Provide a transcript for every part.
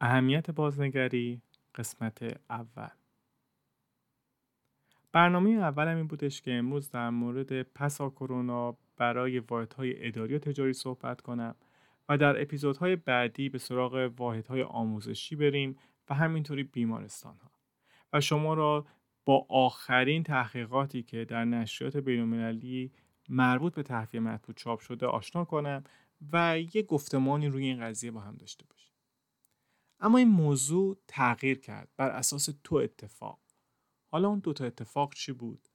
اهمیت بازنگری قسمت اول. برنامه اولم این بودش که امروز در مورد پسا کرونا برای واحدهای اداری و تجاری صحبت کنم و در اپیزودهای بعدی به سراغ واحدهای آموزشی بریم و همینطوری بیمارستانها و شما را با آخرین تحقیقاتی که در نشریات بین‌المللی مربوط به تحویه مطبوع چاپ شده آشنا کنم و یه گفتمانی روی این قضیه با هم داشته باشیم. اما این موضوع تغییر کرد بر اساس دو اتفاق. حالا اون دوتا اتفاق چی بود؟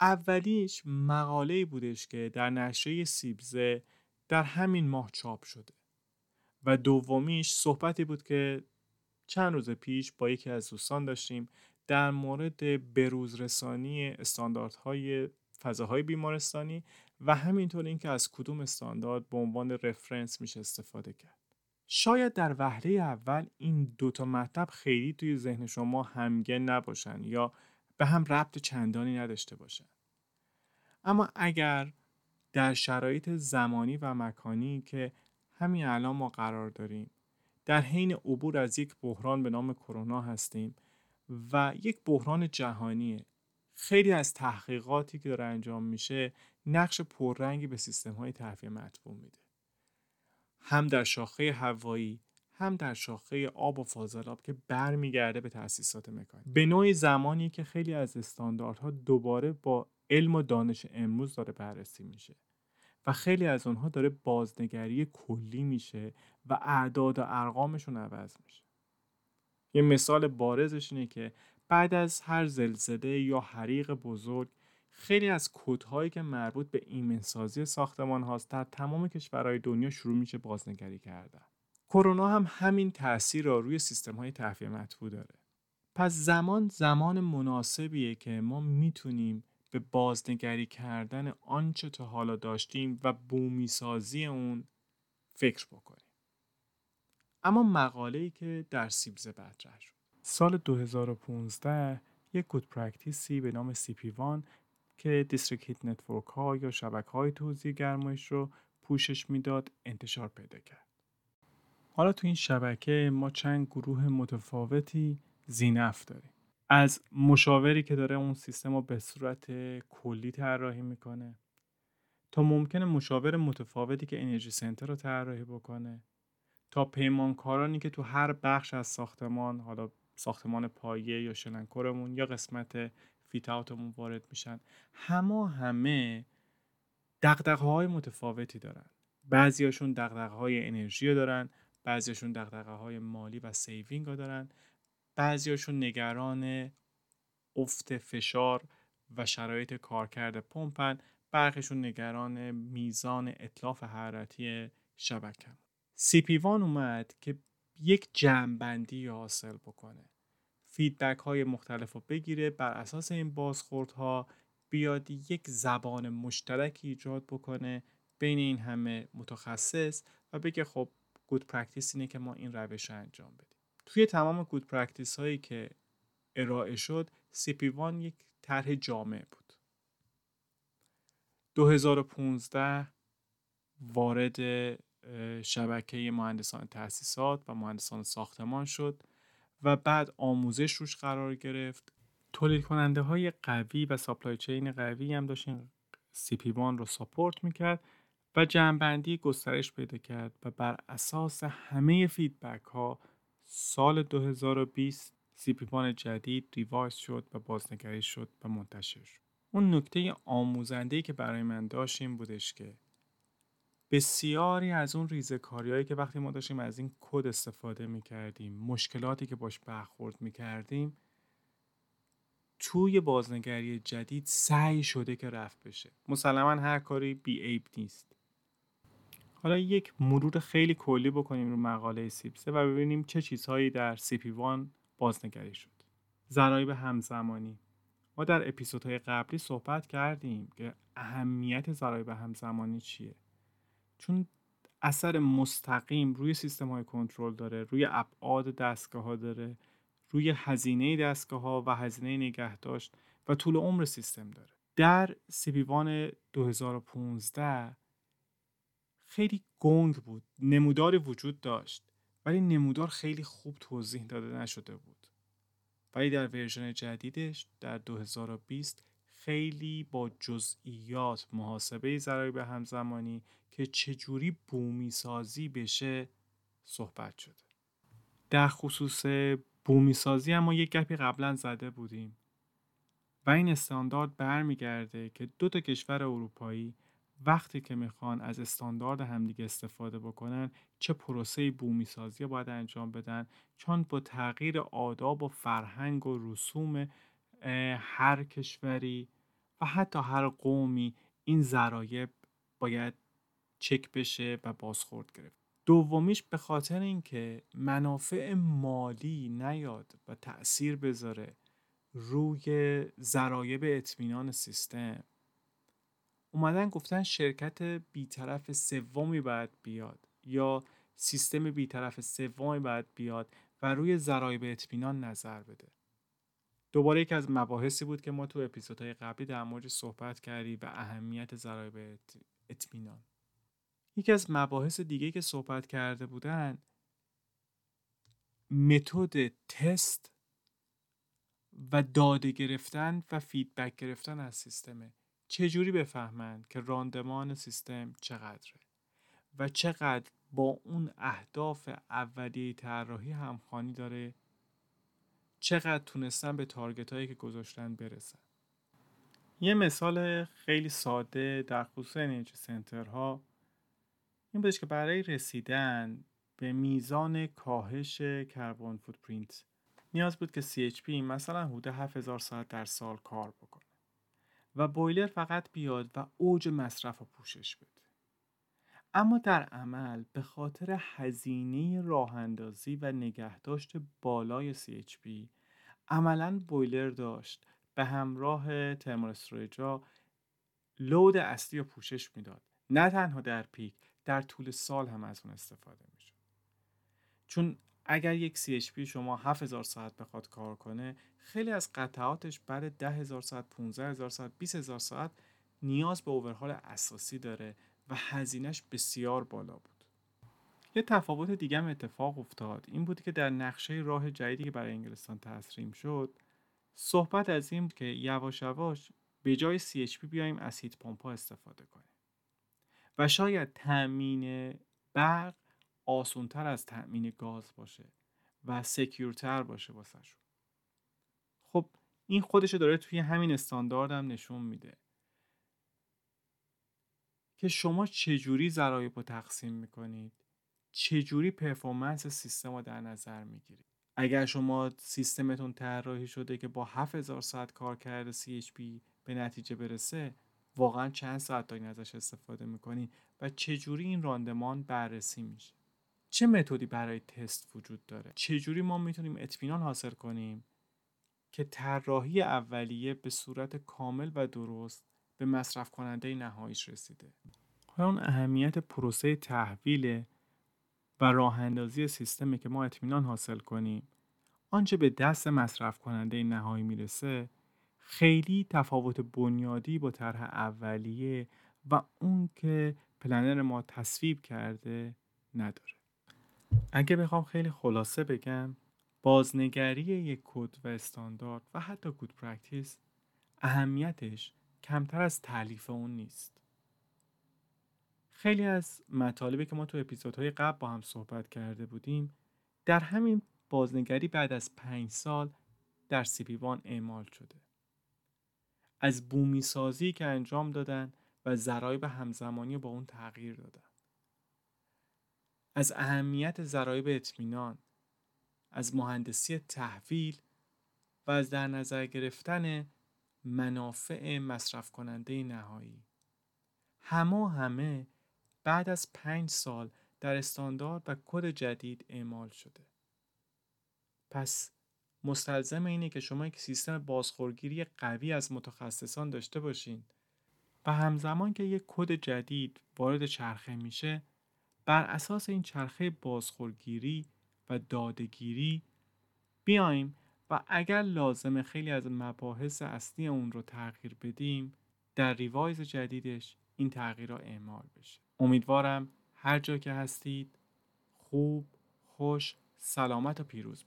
اولیش مقاله‌ای بودش که در نشریه سیبزه در همین ماه چاپ شده و دومیش صحبتی بود که چند روز پیش با یکی از دوستان داشتیم در مورد بروزرسانی استانداردهای فضاهای بیمارستانی و همینطور اینکه از کدوم استاندارد به عنوان رفرنس میشه استفاده کرد. شاید در وهله اول این دوتا مطلب خیلی توی ذهن شما همگن نباشن یا به هم ربط چندانی نداشته باشن. اما اگر در شرایط زمانی و مکانی که همین الان ما قرار داریم، در حین عبور از یک بحران به نام کرونا هستیم و یک بحران جهانیه، خیلی از تحقیقاتی که داره انجام میشه نقش پررنگی به سیستم‌های تحویه مطبوع میده، هم در شاخه هوایی هم در شاخه آب و فاضلاب که برمیگرده به تأسیسات مکانی. به نوعی زمانی که خیلی از استانداردها دوباره با علم و دانش امروز داره بررسی میشه و خیلی از اونها داره بازنگری کلی میشه و اعداد و ارقامشون عوض میشه. یه مثال بارزش اینه که بعد از هر زلزله یا حریق بزرگ خیلی از کدهایی که مربوط به ایمنسازی ساختمان هاست در تمام کشورهای دنیا شروع میشه بازنگری کردن. کرونا هم همین تأثیر را روی سیستم های تحویه مطبوع داره. پس زمان مناسبیه که ما میتونیم به بازنگری کردن آنچه تا حالا داشتیم و بومیسازی اون فکر بکنیم. اما مقاله‌ای که در سیبزه مطرح شد سال 2015، یک گود پرکتیسی به نام CP1 که دیستریکت نتورک ها یا شبکه های توزیع گرمایش رو پوشش میداد انتشار پیدا کرد. حالا تو این شبکه ما چند گروه متفاوتی زینف داریم، از مشاوری که داره اون سیستم رو به صورت کلی طراحی میکنه تا ممکنه مشاور متفاوتی که انرژی سنتر رو طراحی بکنه تا پیمانکارانی که تو هر بخش از ساختمان، حالا ساختمان پایه یا شلنکرمون یا قسمت فیت اوتمون وارد میشن، همه دغدغه‌های متفاوتی دارن. بعضیاشون دغدغه‌های انرژی دارن، بعضیاشون دغدغه‌های مالی و سیوینگ دارن، بعضیاشون نگران افت فشار و شرایط کارکرد پمپن، برخیشون نگران میزان اتلاف حرارتی شبکه. CP1 اومد که یک جمع‌بندی حاصل بکنه، فیدبک های مختلف رو بگیره، بر اساس این بازخوردها بیاد یک زبان مشترکی ایجاد بکنه بین این همه متخصص و بگه خب گود پرکتیس اینه که ما این روش رو انجام بدیم. توی تمام گود پرکتیس هایی که ارائه شد، CP1 یک طرح جامع بود. 2015 وارد شبکه مهندسان تأسیسات و مهندسان ساختمان شد و بعد آموزش روش قرار گرفت. تولید کننده های قوی و سپلای چین قوی هم داشت این CP1 رو ساپورت میکرد و جمع‌بندی گسترش پیدا کرد و بر اساس همه فیدبک ها سال 2020 CP1 جدید ریوایز شد و بازنگری شد و منتشر شد. اون نکته آموزنده‌ای که برای من داشت این بودش که بسیاری از اون ریزه‌کاری‌هایی که وقتی ما داشتیم از این کد استفاده می‌کردیم، مشکلاتی که باش برخورد می‌کردیم، توی بازنگری جدید سعی شده که رفع بشه. مسلماً هر کاری بی‌عیب نیست. حالا یک مرور خیلی کلی بکنیم رو مقاله سیبسه و ببینیم چه چیزهایی در CP1 بازنگری شد. ضرایب همزمانی. ما در اپیزودهای قبلی صحبت کردیم که اهمیت ضرایب همزمانی چیه؟ چون اثر مستقیم روی سیستم‌های کنترل داره، روی ابعاد دستگاه‌ها داره، روی هزینه دستگاه‌ها و هزینه نگهداشت و طول عمر سیستم داره. در CP1 2015 خیلی گنگ بود، نموداری وجود داشت ولی نمودار خیلی خوب توضیح داده نشده بود. ولی در ورژن جدیدش در 2020 خیلی با جزئیات محاسبه ضرایب همزمانی که چجوری بومی سازی بشه صحبت شده. در خصوص بومی سازی اما یک گپی قبلا زده بودیم و این استاندارد برمیگرده که دو تا کشور اروپایی وقتی که میخوان از استاندارد همدیگه استفاده بکنن چه پروسه بومی سازی باید انجام بدن، چون با تغییر آداب و فرهنگ و رسوم هر کشوری و حتی هر قومی این ضرایب باید چک بشه و بازخورد گرفت. دومیش به خاطر اینکه منافع مالی نیاد و تأثیر بذاره روی ضرایب اطمینان سیستم، اومدن گفتن شرکت بیطرف سومی باید بیاد یا سیستم بیطرف سومی باید بیاد و روی ضرایب اطمینان نظر بده. دوباره یک از مباحثی بود که ما تو اپیزودهای قبلی در موردش صحبت کردیم و اهمیت ضرایب اطمینان. یکی از مباحث دیگه که صحبت کرده بودن متد تست و داده گرفتن و فیدبک گرفتن از سیستمه. چجوری بفهمن که راندمان سیستم چقدره و چقدر با اون اهداف اولیه طراحی همخوانی داره، چقدر تونستن به تارگت هایی که گذاشتن برسن. یه مثال خیلی ساده در خصوص انرژی سنترها این بودش که برای رسیدن به میزان کاهش کربن فوتپرینت نیاز بود که CHP مثلا حدود 7000 ساعت در سال کار بکنه و بویلر فقط بیاد و اوج مصرف رو پوشش بده. اما در عمل به خاطر هزینه راه اندازی و نگهداشت بالای CHP عملاً بویلر داشت به همراه ترمال استوریجا لود اصلی رو پوشش میداد. نه تنها در پیک، در طول سال هم از اون استفاده میشه. چون اگر یک CHP شما 7000 ساعت بخواد کار کنه، خیلی از قطعاتش بعد 10000 ساعت، 15000 ساعت، 20000 ساعت نیاز به اوورهال اساسی داره و هزینهش بسیار بالا بود. یه تفاوت دیگه هم اتفاق افتاد. این بود که در نقشه راه جدیدی که برای انگلستان تصمیم شد، صحبت از این بود که یواش یواش به جای CHP بیایم از هیت پمپ‌ها استفاده کنیم. و شاید تامین برق آسان‌تر از تامین گاز باشه و سکیورتر باشه واسهشون. خب این خودش داره توی همین استاندارد هم نشون میده که شما چجوری ضرایب رو تقسیم میکنید، چجوری پرفورمنس سیستم رو در نظر میگیرید. اگر شما سیستمتون طراحی شده که با 7000 ساعت کار کرده CHP به نتیجه برسه، واقعا چند ساعت تا این ازش استفاده میکنید و چجوری این راندمان بررسی میشه. چه متدی برای تست وجود داره؟ چجوری ما میتونیم اطمینان حاصل کنیم که طراحی اولیه به صورت کامل و درست به مصرف کننده نهاییش رسیده؟ حالا اون اهمیت پروسه تحویل و راه اندازی سیستمی که ما اطمینان حاصل کنیم آنچه به دست مصرف کننده نهایی میرسه خیلی تفاوت بنیادی با طرح اولیه و اون که پلنر ما تصویب کرده نداره. اگه بخوام خیلی خلاصه بگم، بازنگری یک کد و استاندارد و حتی کد پرکتیس اهمیتش کمتر از تالیف اون نیست. خیلی از مطالبی که ما تو اپیزودهای قبل با هم صحبت کرده بودیم در همین بازنگری بعد از 5 سال در CP1 اعمال شده. از بومی سازی که انجام دادن و ضرایب همزمانی با اون تغییر دادن، از اهمیت ضرایب اطمینان، از مهندسی تحویل و از در نظر گرفتن منافع مصرف کننده نهایی. همه بعد از 5 سال در استاندارد و کد جدید اعمال شده. پس مستلزم اینه که شما یک سیستم بازخورگیری قوی از متخصصان داشته باشین و همزمان که یک کد جدید وارد چرخه میشه، بر اساس این چرخه بازخورگیری و دادگیری بیایم و اگر لازمه خیلی از مباحث اصلی اون رو تغییر بدیم، در ریوایز جدیدش این تغییر را اعمال بشه. امیدوارم هر جا که هستید خوب، خوش، سلامت و پیروز باشید.